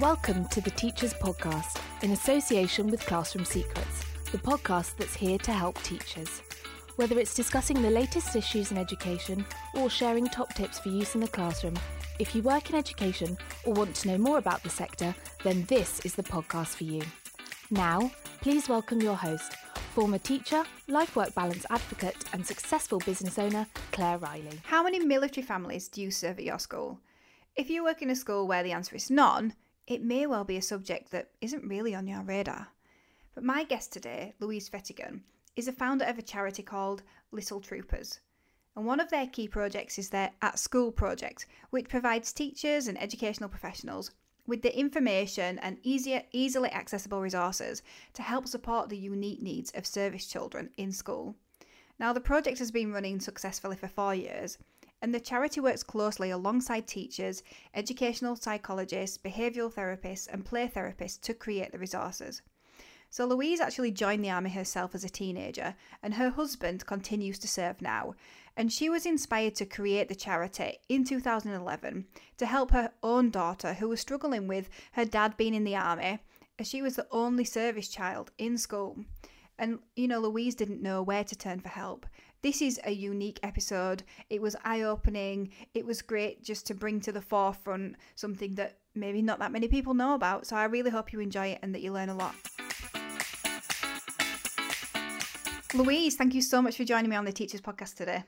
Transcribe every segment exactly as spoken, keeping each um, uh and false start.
Welcome to the Teachers Podcast, in association with Classroom Secrets, the podcast that's here to help teachers. Whether it's discussing the latest issues in education or sharing top tips for use in the classroom, if you work in education or want to know more about the sector, then this is the podcast for you. Now, please welcome your host, former teacher, life-work balance advocate and successful business owner, Claire Riley. How many military families do you serve at your school? If you work in a school where the answer is none, it may well be a subject that isn't really on your radar. But my guest today, Louise Fettigan, is a founder of a charity called Little Troopers. And one of their key projects is their At School project, which provides teachers and educational professionals with the information and easier, easily accessible resources to help support the unique needs of service children in school. Now, the project has been running successfully for four years, and the charity works closely alongside teachers, educational psychologists, behavioural therapists and play therapists to create the resources. So Louise actually joined the army herself as a teenager, and her husband continues to serve now. And she was inspired to create the charity in two thousand eleven to help her own daughter, who was struggling with her dad being in the army, as she was the only service child in school. And, you know, Louise didn't know where to turn for help. This is a unique episode. It was eye-opening. It was great just to bring to the forefront something that maybe not that many people know about. So I really hope you enjoy it and that you learn a lot. Louise, thank you so much for joining me on the Teachers Podcast today.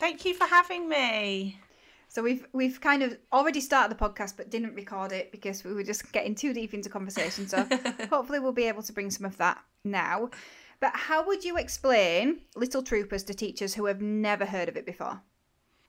Thank you for having me. So we've we've kind of already started the podcast but didn't record it because we were just getting too deep into conversation. So hopefully we'll be able to bring some of that now. But how would you explain Little Troopers to teachers who have never heard of it before?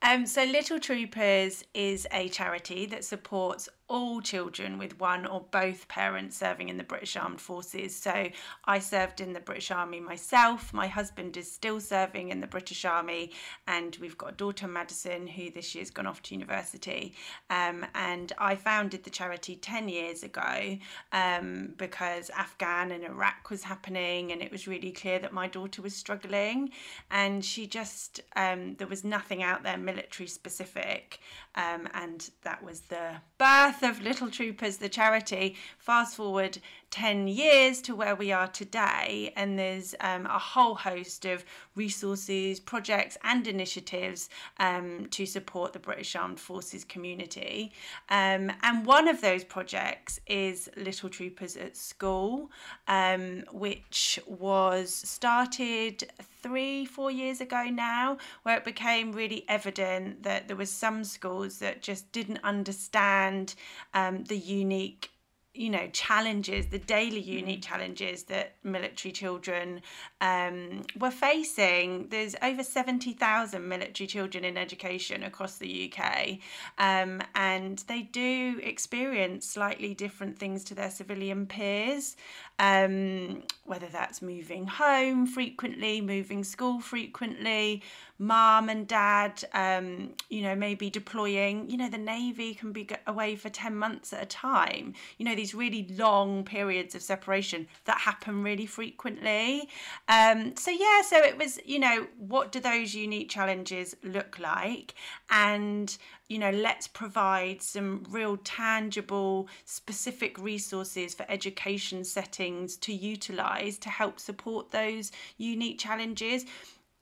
Um, so Little Troopers is a charity that supports all children with one or both parents serving in the British Armed Forces. So I served in the British Army myself. My husband is still serving in the British Army, and we've got a daughter, Madison, who this year's gone off to university. Um, and I founded the charity ten years ago um, because Afghan and Iraq was happening, and it was really clear that my daughter was struggling, and she just um, there was nothing out there military specific, um, and that was the birth of Little Troopers, the charity. Fast forward ten years to where we are today, and there's um, a whole host of resources, projects and initiatives um, to support the British Armed Forces community. Um, and one of those projects is Little Troopers at School, um, which was started three, four years ago now, where it became really evident that there was some schools that just didn't understand um, the unique, you know, challenges, the daily unique challenges that military children um, were facing. There's over seventy thousand military children in education across the U K, um, and they do experience slightly different things to their civilian peers, um, whether that's moving home frequently, moving school frequently, mum and dad, um, you know, maybe deploying. You know, the Navy can be away for ten months at a time. You know, these really long periods of separation that happen really frequently. Um, so yeah, so it was, you know, what do those unique challenges look like? And, you know, let's provide some real tangible, specific resources for education settings to utilise to help support those unique challenges.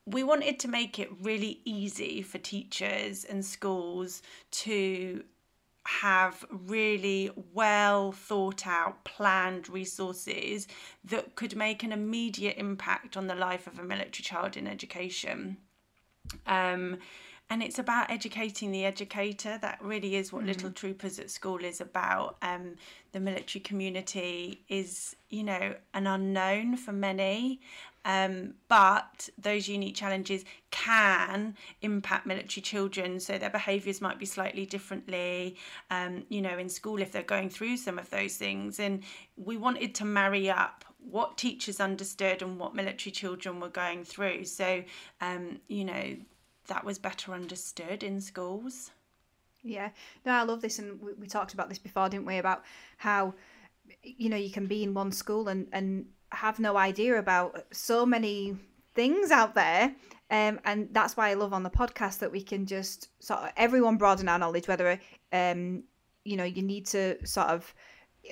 We wanted to make it really easy for teachers and schools to have really well thought out, planned resources that could make an immediate impact on the life of a military child in education. Um, and it's about educating the educator. That really is what mm. Little Troopers at School is about. Um, the military community is, you know, an unknown for many. Um, but those unique challenges can impact military children, so their behaviours might be slightly differently, um, you know, in school if they're going through some of those things. And we wanted to marry up what teachers understood and what military children were going through, so, um, you know, that was better understood in schools. Yeah, no, I love this, and we, we talked about this before, didn't we, about how, you know, you can be in one school and, and have no idea about so many things out there, um, and that's why I love on the podcast that we can just sort of everyone broaden our knowledge, whether um you know you need to sort of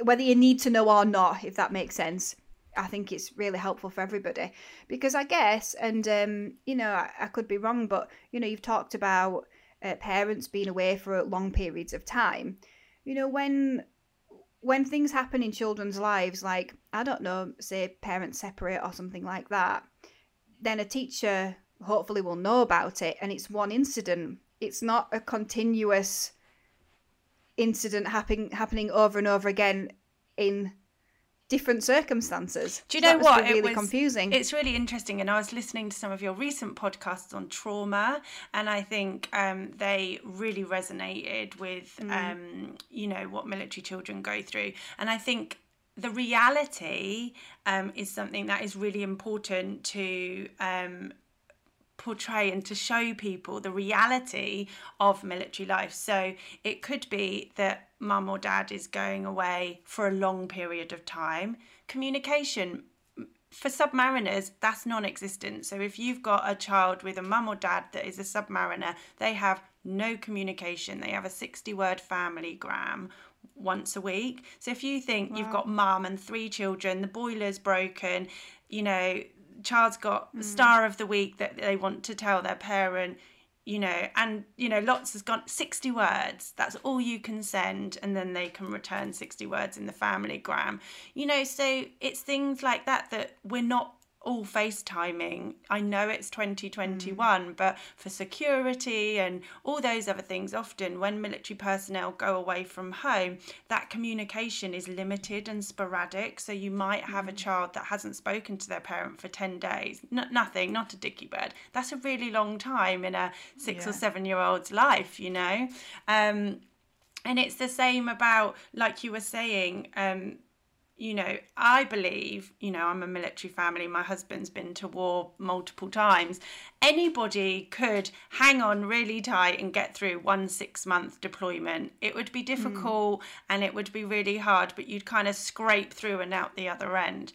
whether you need to know or not, if that makes sense. I think it's really helpful for everybody, because I guess, and um, you know, I, I could be wrong, but you know, you've talked about uh, parents being away for long periods of time. You know, when when things happen in children's lives, like, I don't know, say parents separate or something like that, then a teacher hopefully will know about it, and it's one incident. It's not a continuous incident happening happening over and over again in different circumstances. Do you know what? Really it was confusing. It's really interesting. And I was listening to some of your recent podcasts on trauma, and I think um, they really resonated with, mm. um, you know, what military children go through. And I think the reality um, is something that is really important to um, portray and to show people the reality of military life. So it could be that mum or dad is going away for a long period of time. Communication for submariners, that's non-existent. So if you've got a child with a mum or dad that is a submariner, they have no communication. They have a sixty word family gram once a week. So if you think, wow, you've got mum and three children, the boiler's broken, you know, child's got mm. star of the week that they want to tell their parent, you know, and, you know, lots has gone, sixty words, that's all you can send, and then they can return sixty words in the family gram. You know, so it's things like that that we're not all FaceTiming. I know it's twenty twenty-one, mm. but for security and all those other things, often when military personnel go away from home, that communication is limited and sporadic. So you might have mm. a child that hasn't spoken to their parent for ten days. No, nothing, not a dicky bird. That's a really long time in a six yeah. or seven year old's life, you know. Um, and it's the same about, like you were saying, um, you know, I believe, you know, I'm a military family. My husband's been to war multiple times. Anybody could hang on really tight and get through one six month deployment. It would be difficult mm. and it would be really hard, but you'd kind of scrape through and out the other end.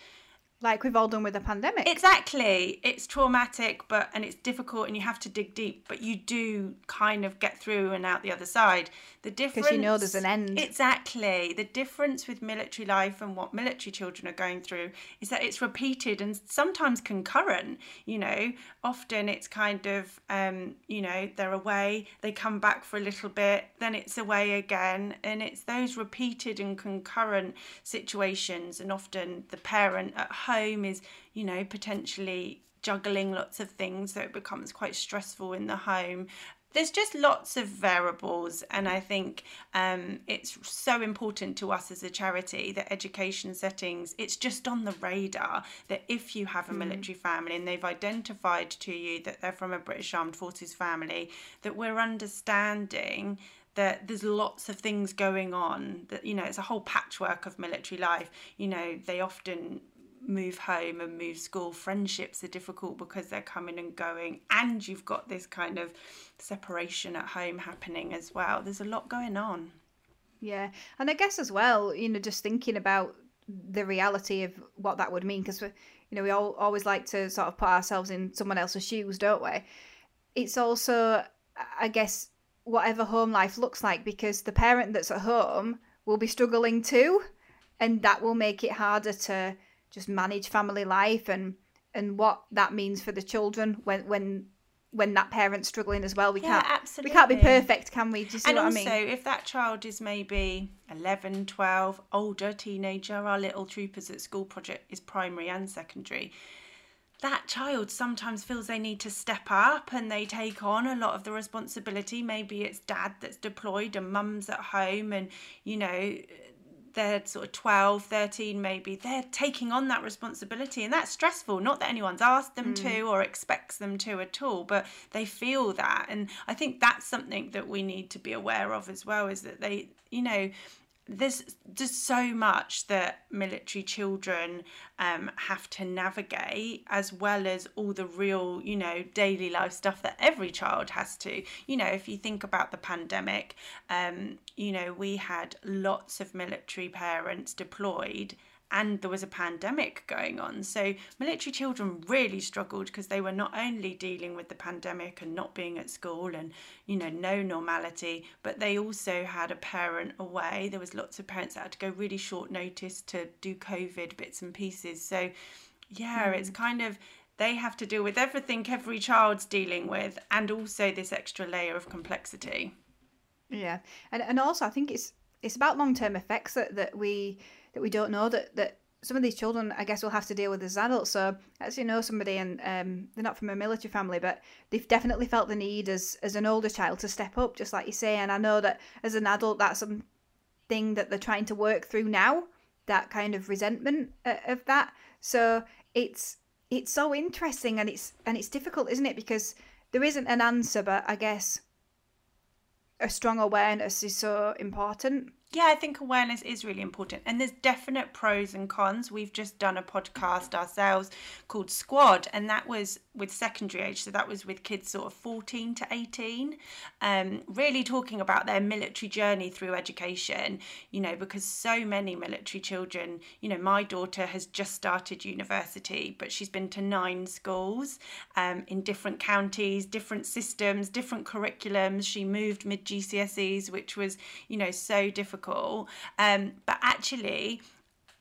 Like we've all done with the pandemic. Exactly. It's traumatic, but, and it's difficult, and you have to dig deep, but you do kind of get through and out the other side. The difference, because you know there's an end. Exactly. The difference with military life and what military children are going through is that it's repeated and sometimes concurrent. You know, often it's kind of, um, you know, they're away, they come back for a little bit, then it's away again. And it's those repeated and concurrent situations. And often the parent at home home is, you know, potentially juggling lots of things, so it becomes quite stressful in the home. There's just lots of variables, and I think um, it's so important to us as a charity that education settings, it's just on the radar that if you have a military family and they've identified to you that they're from a British Armed Forces family, that we're understanding that there's lots of things going on, that, you know, it's a whole patchwork of military life. You know, they often move home and move school. Friendships are difficult because they're coming and going, and you've got this kind of separation at home happening as well. There's a lot going on. Yeah, and I guess as well, you know, just thinking about the reality of what that would mean, because, you know, we all always like to sort of put ourselves in someone else's shoes, don't we? It's also, I guess, whatever home life looks like, because the parent that's at home will be struggling too, and that will make it harder to just manage family life, and and what that means for the children when when when that parent's struggling as well. We yeah, can't absolutely. we can't be perfect, can we? Do you see and what also, I mean? And also, if that child is maybe eleven, twelve, older, teenager, our Little Troopers at School project is primary and secondary. That child sometimes feels they need to step up and they take on a lot of the responsibility. Maybe it's dad that's deployed and mum's at home, and, you know, they're sort of twelve, thirteen maybe, they're taking on that responsibility, and that's stressful. Not that anyone's asked them mm. to or expects them to at all, but they feel that. And I think that's something that we need to be aware of as well, is that they, you know, there's just so much that military children um, have to navigate, as well as all the real, you know, daily life stuff that every child has to. You know, if you think about the pandemic, um, you know, we had lots of military parents deployed and there was a pandemic going on. So military children really struggled because they were not only dealing with the pandemic and not being at school and, you know, no normality, but they also had a parent away. There was lots of parents that had to go really short notice to do COVID bits and pieces. So yeah, mm. it's kind of, they have to deal with everything every child's dealing with, and also this extra layer of complexity. Yeah. And and also I think it's it's about long-term effects that, that we that we don't know, that, that some of these children, I guess, will have to deal with as adults. So I actually know somebody, and um, they're not from a military family, but they've definitely felt the need as as an older child to step up, just like you say. And I know that as an adult, that's something that they're trying to work through now, that kind of resentment of that. So it's it's so interesting, and it's and it's difficult, isn't it? Because there isn't an answer, but I guess a strong awareness is so important. Yeah, I think awareness is really important. And there's definite pros and cons. We've just done a podcast ourselves called Squad, and that was with secondary age. So that was with kids sort of fourteen to eighteen, um, really talking about their military journey through education, you know, because so many military children, you know, my daughter has just started university, but she's been to nine schools um, in different counties, different systems, different curriculums. She moved mid G C S Es, which was, you know, so difficult. Um, but actually,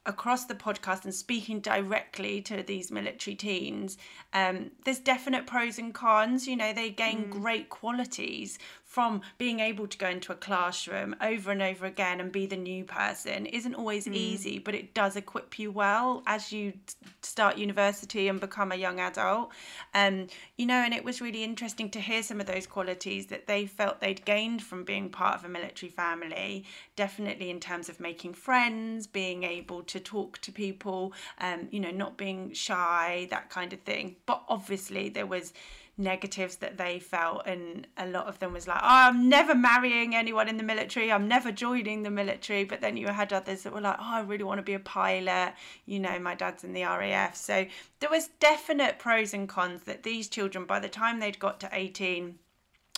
across the podcast and speaking directly to these military teens, um, there's definite pros and cons. You know, they gain mm. great qualities from being able to go into a classroom over and over again and be the new person. It isn't always mm. easy, but it does equip you well as you start university and become a young adult. Um, you know, and it was really interesting to hear some of those qualities that they felt they'd gained from being part of a military family, definitely in terms of making friends, being able to to talk to people, um, you know, not being shy, that kind of thing. But obviously there was negatives that they felt, and a lot of them was like, oh, I'm never marrying anyone in the military, I'm never joining the military. But then you had others that were like, oh, I really want to be a pilot, you know, my dad's in the R A F. So there was definite pros and cons that these children, by the time they'd got to eighteen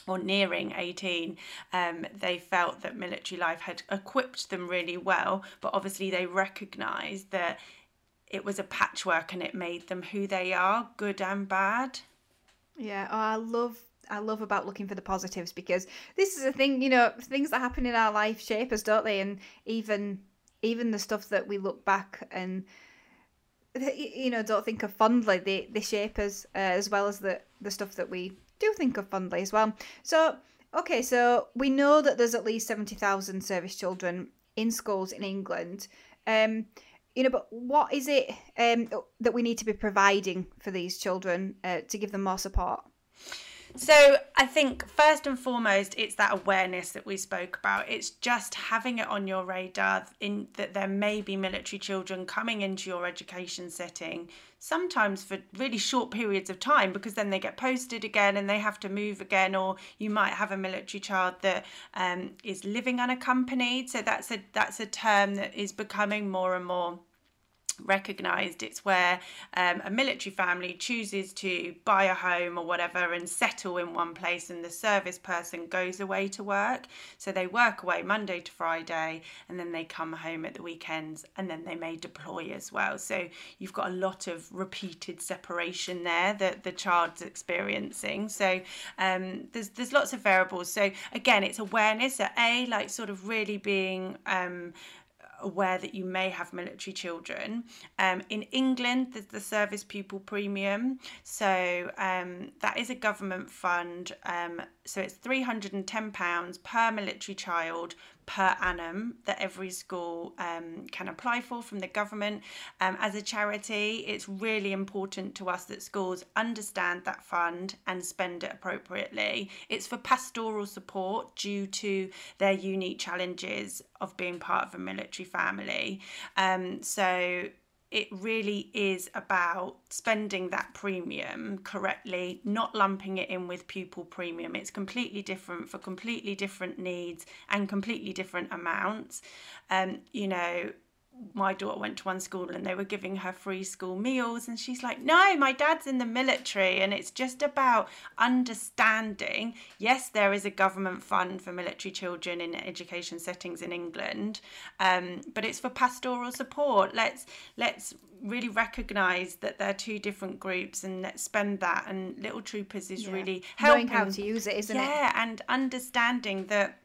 or nearing eighteen, um, they felt that military life had equipped them really well. But obviously they recognised that it was a patchwork and it made them who they are, good and bad. Yeah, oh, I love I love about looking for the positives, because this is a thing, you know, things that happen in our life shape us, don't they? And even even the stuff that we look back and, you know, don't think of fondly, they, they shape us uh, as well as the, the stuff that we do think of fondly as well. So, okay, so we know that there's at least seventy thousand service children in schools in England. Um, you know, but what is it um, that we need to be providing for these children uh, to give them more support? So I think first and foremost, it's that awareness that we spoke about. It's just having it on your radar in that there may be military children coming into your education setting, sometimes for really short periods of time, because then they get posted again and they have to move again. Or you might have a military child that um, is living unaccompanied. So that's a that's a term that is becoming more and more recognised. It's where um, a military family chooses to buy a home or whatever and settle in one place, and the service person goes away to work. So they work away Monday to Friday, and then they come home at the weekends, and then they may deploy as well. So you've got a lot of repeated separation there that the child's experiencing. So um, there's there's lots of variables. So again, it's awareness at A, like sort of really being um, aware that you may have military children. Um, in England, there's the Service Pupil Premium. So um, that is a government fund. Um, so it's three hundred and ten pounds per military child per annum that every school um, can apply for from the government. Um, as a charity, it's really important to us that schools understand that fund and spend it appropriately. It's for pastoral support due to their unique challenges of being part of a military family. Um, so it really is about spending that premium correctly, not lumping it in with pupil premium. It's completely different for completely different needs and completely different amounts. Um, you know, my daughter went to one school and they were giving her free school meals, and she's like, no, my dad's in the military. And it's just about understanding, yes, there is a government fund for military children in education settings in England, um, but it's for pastoral support. Let's let's really recognise that they're two different groups, and let's spend that. And Little Troopers is yeah. really helping. Knowing how to use it, isn't yeah, it? Yeah, and understanding that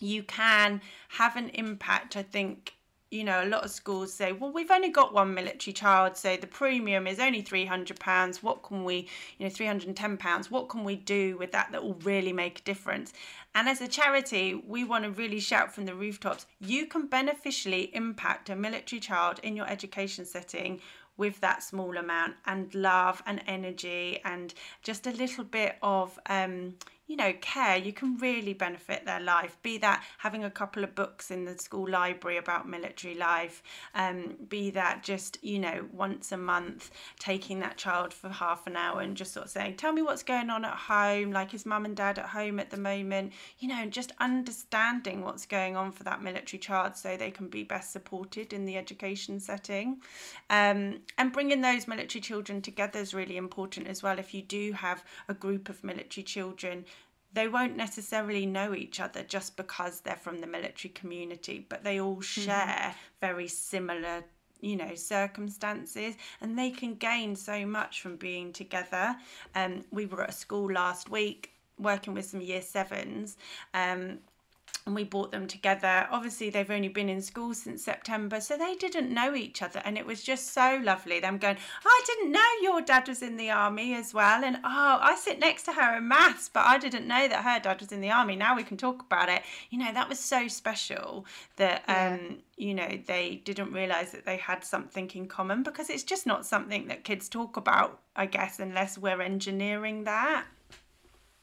you can have an impact. I think, you know, a lot of schools say, well, we've only got one military child, so the premium is only three hundred pounds. What can we, you know, three hundred and ten pounds, what can we do with that that will really make a difference? And as a charity, we want to really shout from the rooftops, you can beneficially impact a military child in your education setting with that small amount, and love and energy and just a little bit of, um, you know, care. You can really benefit their life, be that having a couple of books in the school library about military life, um, be that just, you know, once a month taking that child for half an hour and just sort of saying, tell me what's going on at home, like is mum and dad at home at the moment, you know, just understanding what's going on for that military child so they can be best supported in the education setting. Um, and bringing those military children together is really important as well. If you do have a group of military children, they won't necessarily know each other just because they're from the military community, but they all share very similar, you know, circumstances, and they can gain so much from being together. Um, we were at a school last week working with some year sevens, um, and we brought them together. Obviously, they've only been in school since September, so they didn't know each other. And it was just so lovely. Them going, I didn't know your dad was in the army as well. And, oh, I sit next to her in maths, but I didn't know that her dad was in the army. Now we can talk about it. You know, that was so special that, yeah. um, you know, they didn't realise that they had something in common, because it's just not something that kids talk about, I guess, unless we're engineering that.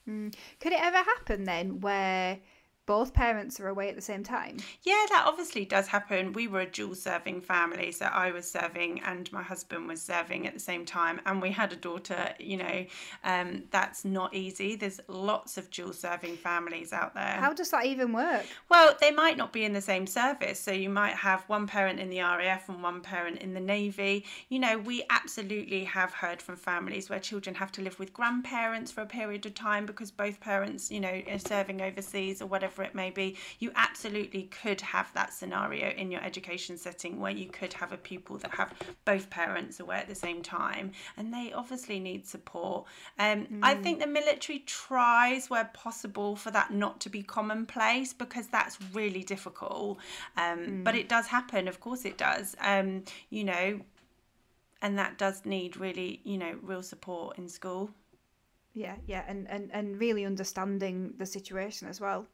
Mm. Could it ever happen then where both parents are away at the same time? Yeah, that obviously does happen. We were a dual serving family, so I was serving and my husband was serving at the same time, and we had a daughter, you know, um, that's not easy. There's lots of dual serving families out there. How does that even work? Well, they might not be in the same service, so you might have one parent in the R A F and one parent in the Navy. You know, we absolutely have heard from families where children have to live with grandparents for a period of time because both parents, you know, are serving overseas or whatever it may be. You absolutely could have that scenario in your education setting where you could have a pupil that have both parents away at the same time, and they obviously need support. Um, mm. I think the military tries where possible for that not to be commonplace, because that's really difficult. Um, mm. But it does happen, of course it does. Um, you know, and that does need really, you know, real support in school. Yeah, yeah, and, and, and really understanding the situation as well.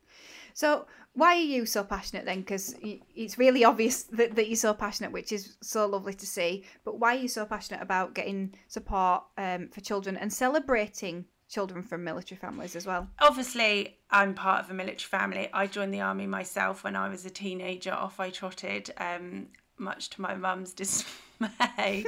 So why are you so passionate then? Because it's really obvious that, that you're so passionate, which is so lovely to see. But why are you so passionate about getting support um, for children and celebrating children from military families as well? Obviously, I'm part of a military family. I joined the army myself when I was a teenager. Off I trotted, um, much to my mum's dismay.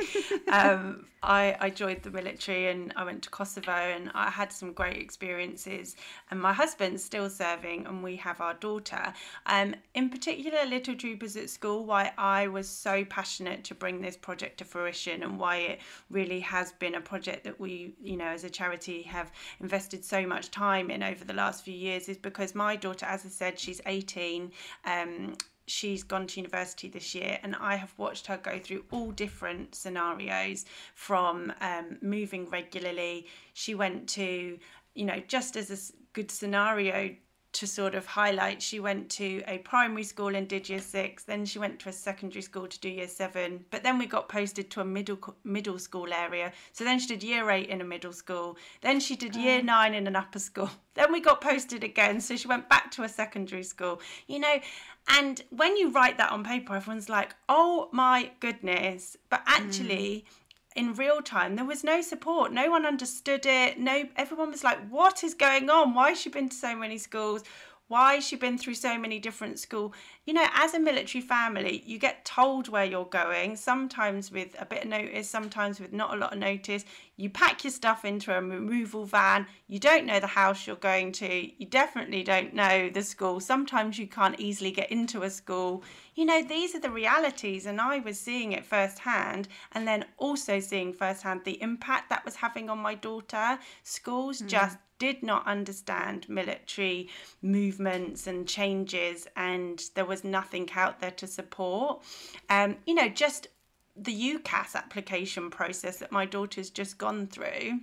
um, I, I joined the military and I went to Kosovo, and I had some great experiences, and my husband's still serving and we have our daughter. Um, in particular, Little Troopers at School, why I was so passionate to bring this project to fruition, and why it really has been a project that we, you know, as a charity have invested so much time in over the last few years, is because my daughter, as I said, she's eighteen, um, she's gone to university this year, and I have watched her go through all different scenarios, from um, moving regularly. She went to, you know, just as a good scenario to sort of highlight, she went to a primary school and did year six, then she went to a secondary school to do year seven, but then we got posted to a middle middle school area, so then she did year eight in a middle school, then she did year nine in an upper school, then we got posted again, so she went back to a secondary school, you know. And when you write that on paper, everyone's like, oh my goodness, but actually mm. in real time, there was no support. No one understood it. No, everyone was like, what is going on? Why has she been to so many schools? Why has she been through so many different schools? You know, as a military family, you get told where you're going, sometimes with a bit of notice, sometimes with not a lot of notice. You pack your stuff into a removal van. You don't know the house you're going to. You definitely don't know the school. Sometimes you can't easily get into a school. You know, these are the realities, and I was seeing it firsthand, and then also seeing firsthand the impact that was having on my daughter. Schools mm. just did not understand military movements and changes, and there was nothing out there to support. Um, you know, just the U C A S application process that my daughter's just gone through.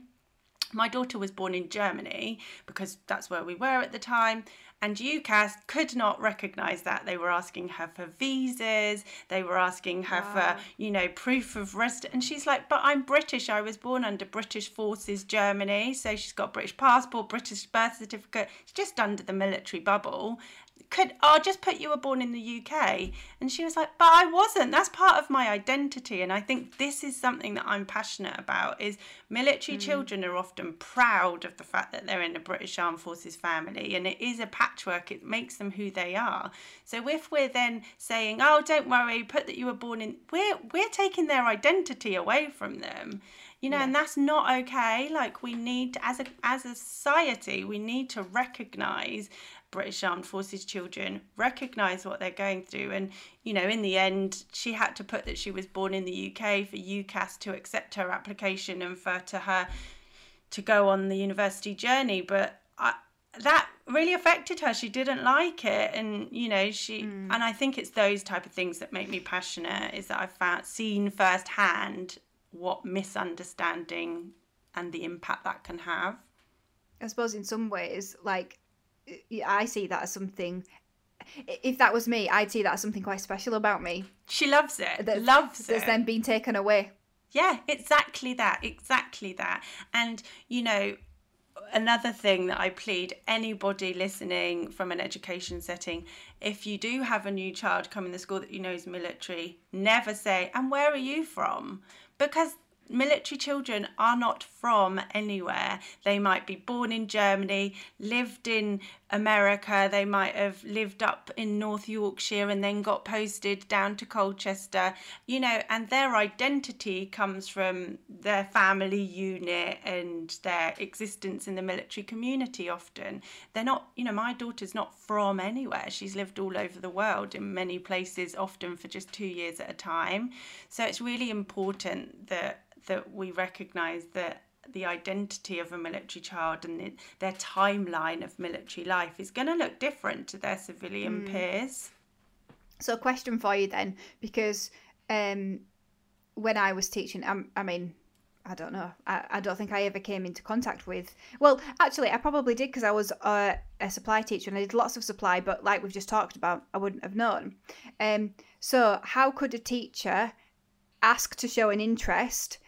My daughter was born in Germany because that's where we were at the time, and U C A S could not recognise that. They were asking her for visas, they were asking her wow. for, you know, proof of residence. And she's like, but I'm British, I was born under British forces Germany. So she's got British passport, British birth certificate. She's just under the military bubble. Could I'll just put you were born in the U K. And she was like, but I wasn't. That's part of my identity. And I think this is something that I'm passionate about, is military mm. children are often proud of the fact that they're in a British Armed Forces family, and it is a patchwork. It makes them who they are. So if we're then saying, oh, don't worry, put that you were born in, we're we're taking their identity away from them. You know, yeah. and that's not okay. Like, we need, as a as a society, we need to recognise British Armed Forces children, recognise what they're going through. And, you know, in the end, she had to put that she was born in the U K for U C A S to accept her application and for to her to go on the university journey. But I, that really affected her. She didn't like it. And, you know, she mm. and I think it's those type of things that make me passionate, is that I've found, seen firsthand what misunderstanding and the impact that can have. I suppose in some ways, like, I see that as something, if that was me, I'd see that as something quite special about me. She loves it, that, loves that's it. That's then been taken away. Yeah, exactly that, exactly that. And, you know, another thing that I plead, anybody listening from an education setting, if you do have a new child coming to school that you know is military, never say, and where are you from? Because military children are not from anywhere. They might be born in Germany, lived in America, they might have lived up in North Yorkshire and then got posted down to Colchester, you know, and their identity comes from their family unit and their existence in the military community often. They're not, you know, my daughter's not from anywhere. She's lived all over the world in many places, often for just two years at a time. So it's really important that that we recognise that the identity of a military child and the, their timeline of military life is going to look different to their civilian mm. peers. So a question for you then, because um, when I was teaching, I, I mean, I don't know, I, I don't think I ever came into contact with, well, actually, I probably did, because I was a, a supply teacher and I did lots of supply, but like we've just talked about, I wouldn't have known. Um, so how could a teacher ask to show an interest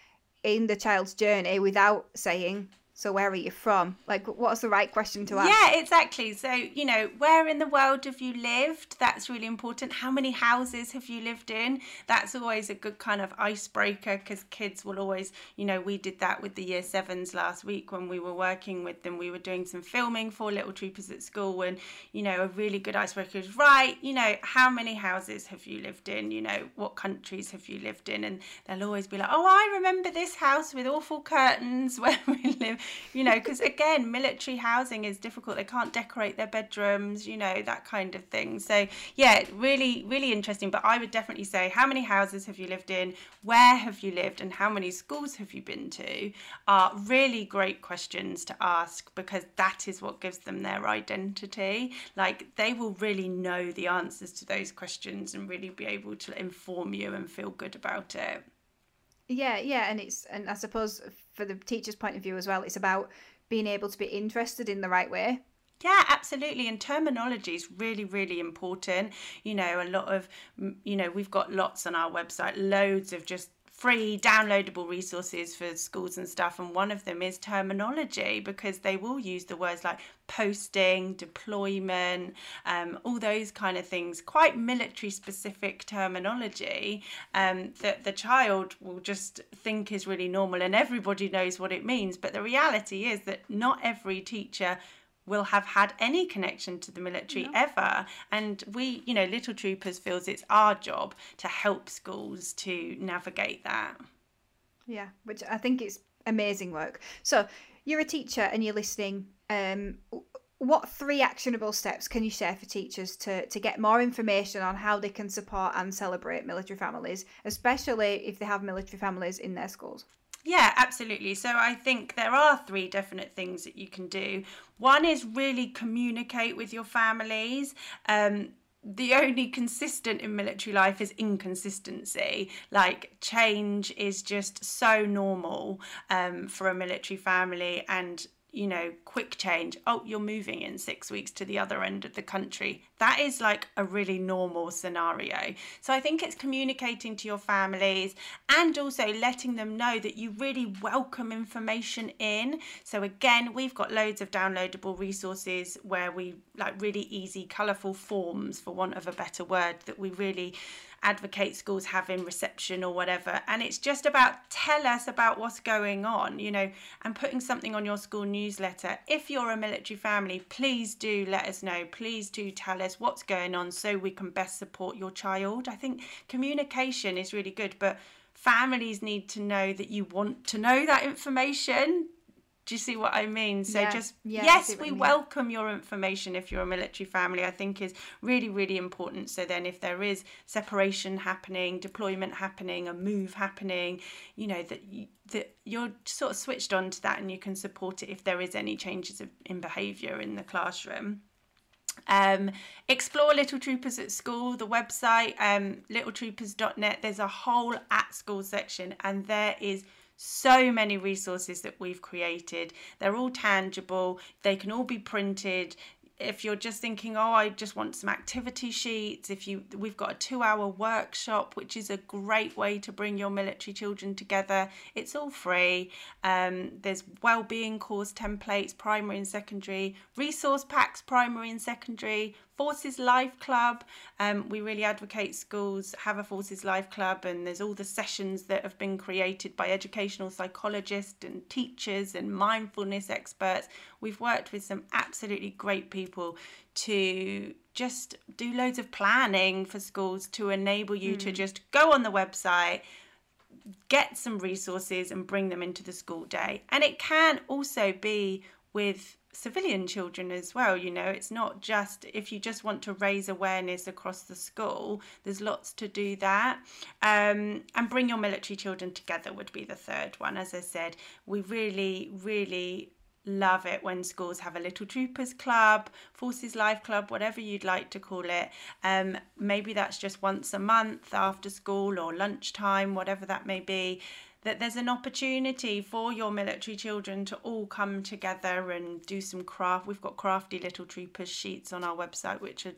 in the child's journey without saying, so where are you from? Like, what's the right question to ask? Yeah, exactly. So, you know, where in the world have you lived? That's really important. How many houses have you lived in? That's always a good kind of icebreaker, because kids will always, you know, we did that with the year sevens last week when we were working with them. We were doing some filming for Little Troopers at school, and, you know, a really good icebreaker is, right, you know, how many houses have you lived in? You know, what countries have you lived in? And they'll always be like, oh, I remember this house with awful curtains where we live. You know, because again, military housing is difficult. They can't decorate their bedrooms, you know, that kind of thing. So yeah, really, really interesting. But I would definitely say, how many houses have you lived in? Where have you lived? And how many schools have you been to? Are really great questions to ask, because that is what gives them their identity. Like, they will really know the answers to those questions and really be able to inform you and feel good about it. Yeah, yeah, and it's and I suppose for the teacher's point of view as well, it's about being able to be interested in the right way. Yeah, absolutely. And terminology is really, really important. You know, a lot of, you know, we've got lots on our website, loads of just free downloadable resources for schools and stuff, and one of them is terminology, because they will use the words like posting, deployment, um, all those kind of things, quite military specific terminology um, that the child will just think is really normal and everybody knows what it means. But the reality is that not every teacher will have had any connection to the military no. ever. And we, you know, Little Troopers feels it's our job to help schools to navigate that. Yeah, which I think is amazing work. So you're a teacher and you're listening. Um, what three actionable steps can you share for teachers to, to get more information on how they can support and celebrate military families, especially if they have military families in their schools? Yeah, absolutely. So I think there are three definite things that you can do. One is really communicate with your families. Um, the only consistent in military life is inconsistency. Like, change is just so normal um, for a military family, and you know, quick change. Oh, you're moving in six weeks to the other end of the country. That is like a really normal scenario. So I think it's communicating to your families and also letting them know that you really welcome information in. So again, we've got loads of downloadable resources where we like really easy, colourful forms, for want of a better word, that we really advocate schools have in reception or whatever. And it's just about tell us about what's going on, you know, and putting something on your school newsletter. If you're a military family, please do let us know. Please do tell us what's going on so we can best support your child. I think communication is really good, but families need to know that you want to know that information. Do you see what I mean? So yeah, just, yeah, yes, we welcome your information if you're a military family, I think is really, really important. So then if there is separation happening, deployment happening, a move happening, you know, that, you, that you're sort of switched on to that and you can support it if there is any changes of, in behaviour in the classroom. Um, explore Little Troopers at School, the website, um, little troopers dot net. There's a whole at school section and there is so many resources that we've created. They're all tangible, they can all be printed. If you're just thinking, oh, I just want some activity sheets, if you we've got a two-hour workshop, which is a great way to bring your military children together. It's all free. Um, there's wellbeing course templates, primary and secondary, resource packs, primary and secondary, Forces Life Club. Um, we really advocate schools have a Forces Life Club, and there's all the sessions that have been created by educational psychologists and teachers and mindfulness experts. We've worked with some absolutely great people to just do loads of planning for schools to enable you mm. to just go on the website, get some resources and bring them into the school day. And it can also be with civilian children as well. You know, it's not just if you just want to raise awareness across the school, there's lots to do that. Um, and bring your military children together would be the third one. As I said, we really, really love it when schools have a Little Troopers Club, Forces Life Club, whatever you'd like to call it. Um, maybe that's just once a month after school or lunchtime, whatever that may be. That there's an opportunity for your military children to all come together and do some craft. We've got crafty Little Troopers sheets on our website, which are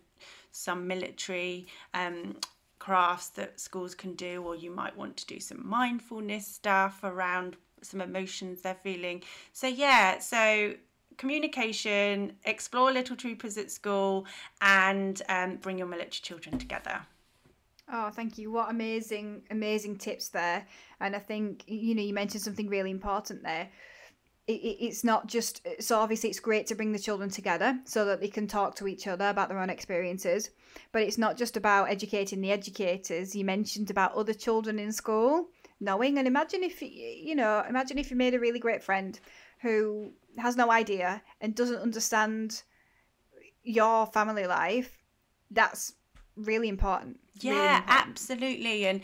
some military um, crafts that schools can do, or you might want to do some mindfulness stuff around some emotions they're feeling. So yeah, so communication, explore Little Troopers at School, and um, bring your military children together. Oh, thank you. What amazing, amazing tips there. And I think, you know, you mentioned something really important there. It, it, it's not just, so obviously it's great to bring the children together so that they can talk to each other about their own experiences. But it's not just about educating the educators. You mentioned about other children in school knowing, and imagine if, you know, imagine if you made a really great friend who has no idea and doesn't understand your family life. That's really important. Yeah, really important. Absolutely. And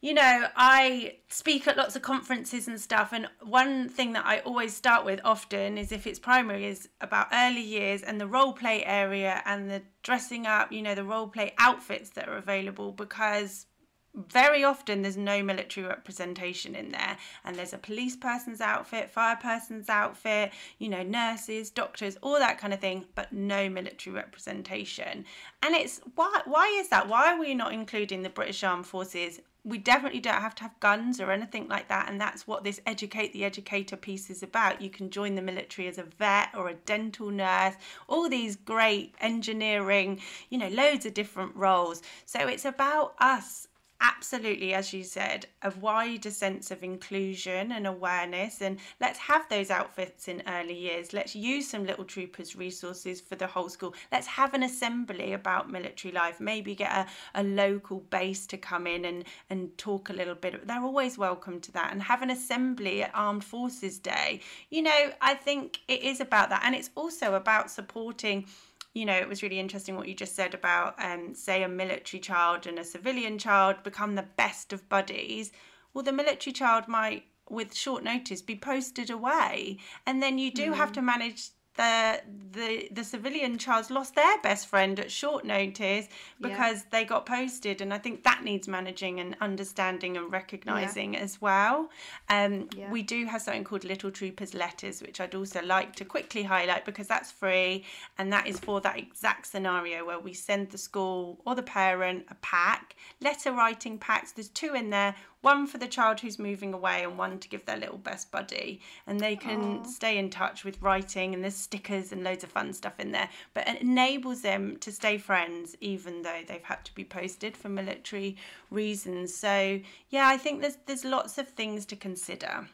you know, I speak at lots of conferences and stuff, and one thing that I always start with often is, if it's primary, is about early years and the role play area and the dressing up, you know, the role play outfits that are available, because very often there's no military representation in there. And there's a police person's outfit, fire person's outfit, you know, nurses, doctors, all that kind of thing, but no military representation. And it's why why is that? Why are we not including the British Armed Forces? We definitely don't have to have guns or anything like that. And that's what this educate the educator piece is about. You can join the military as a vet or a dental nurse, all these great engineering, you know, loads of different roles. So it's about us absolutely, as you said, a wider sense of inclusion and awareness, and let's have those outfits in early years. Let's use some Little Troopers resources for the whole school. Let's have an assembly about military life, maybe get a, a local base to come in and, and talk a little bit. They're always welcome to that, and have an assembly at Armed Forces Day. You know, I think it is about that, and it's also about supporting. You know, it was really interesting what you just said about, um, say, a military child and a civilian child become the best of buddies. Well, the military child might, with short notice, be posted away. And then you do mm. have to manage the, the, the civilian child's lost their best friend at short notice because yeah. they got posted. And I think that needs managing and understanding and recognising yeah. as well. Um, yeah. We do have something called Little Troopers Letters, which I'd also like to quickly highlight because that's free. And that is for that exact scenario where we send the school or the parent a pack, letter writing packs. There's two in there. One for the child who's moving away and one to give their little best buddy. And they can Aww. Stay in touch with writing, and there's stickers and loads of fun stuff in there. But it enables them to stay friends even though they've had to be posted for military reasons. So, yeah, I think there's there's lots of things to consider.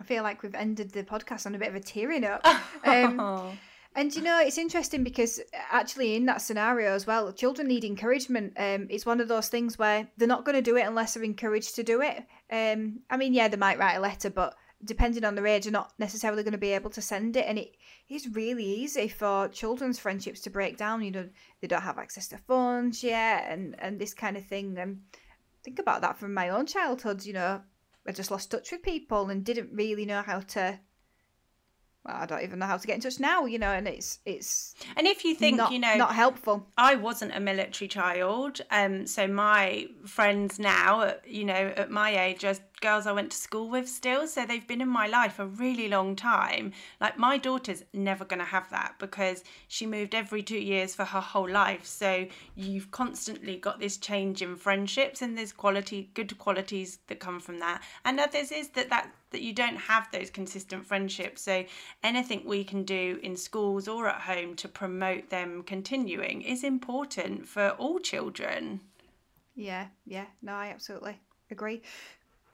I feel like we've ended the podcast on a bit of a tearing up. um, and, you know, it's interesting because actually in that scenario as well, children need encouragement. Um, it's one of those things where they're not going to do it unless they're encouraged to do it. Um, I mean, yeah, they might write a letter, but depending on their age, they're not necessarily going to be able to send it. And it is really easy for children's friendships to break down. You know, they don't have access to phones yet and, and this kind of thing. And think about that from my own childhood. You know, I just lost touch with people and didn't really know how to... Well, I don't even know how to get in touch now, you know, and it's it's and if you think not, you know not helpful. I wasn't a military child, um, so my friends now, you know, at my age, are girls I went to school with still, so they've been in my life a really long time. Like my daughter's never going to have that because she moved every two years for her whole life. So you've constantly got this change in friendships, and there's quality, good qualities that come from that, and others is that that. that you don't have those consistent friendships. So anything we can do in schools or at home to promote them continuing is important for all children. Yeah, yeah, no, I absolutely agree.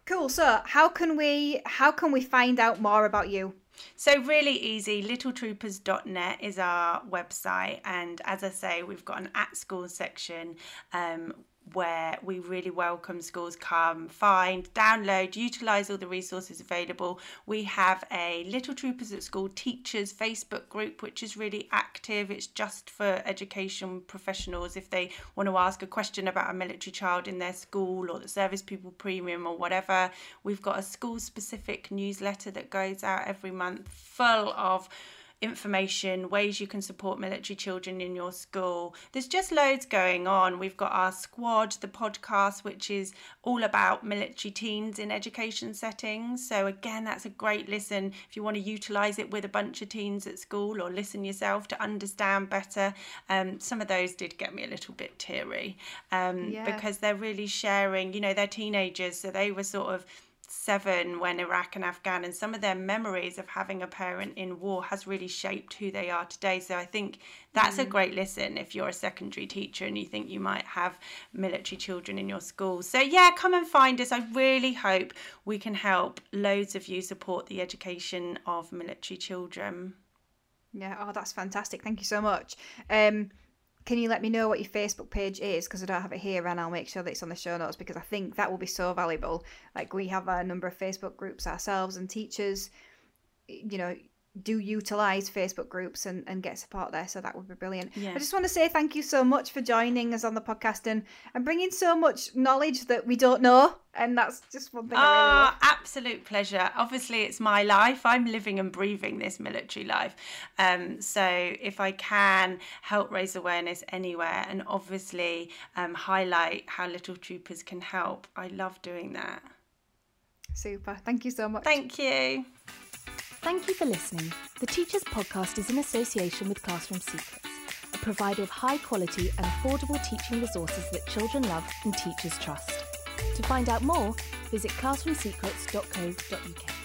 Cool, so how can we how can we find out more about you? So really easy, little troopers dot net is our website, and as I say, we've got an at school section um, where we really welcome schools. Come, find, download, utilise all the resources available. We have a Little Troopers at School Teachers Facebook group, which is really active. It's just for education professionals if they want to ask a question about a military child in their school or the Service People Premium or whatever. We've got a school-specific newsletter that goes out every month full of information, ways you can support military children in your school. There's just loads going on. We've got our Squad, the podcast, which is all about military teens in education settings. So again, that's a great listen if you want to utilise it with a bunch of teens at school or listen yourself to understand better. Um, some of those did get me a little bit teary um, yeah. because they're really sharing, you know, they're teenagers, so they were sort of seven when Iraq and Afghan, and some of their memories of having a parent in war has really shaped who they are today. So I think that's mm. a great listen if you're a secondary teacher and you think you might have military children in your school. So yeah, come and find us. I really hope we can help loads of you support the education of military children. Yeah, oh, that's fantastic. Thank you so much. Um, can you let me know what your Facebook page is? Because I don't have it here, and I'll make sure that it's on the show notes because I think that will be so valuable. Like, we have a number of Facebook groups ourselves, and teachers, you know, do utilise Facebook groups and, and get support there. So that would be brilliant. Yeah. I just want to say thank you so much for joining us on the podcast and, and bringing so much knowledge that we don't know. And that's just one thing. Oh, I really love. Absolute pleasure. Obviously, it's my life. I'm living and breathing this military life. Um, so if I can help raise awareness anywhere and obviously um, highlight how Little Troopers can help, I love doing that. Super. Thank you so much. Thank you. Thank you for listening. The Teachers Podcast is in association with Classroom Secrets, a provider of high quality and affordable teaching resources that children love and teachers trust. To find out more, visit classroom secrets dot co dot U K.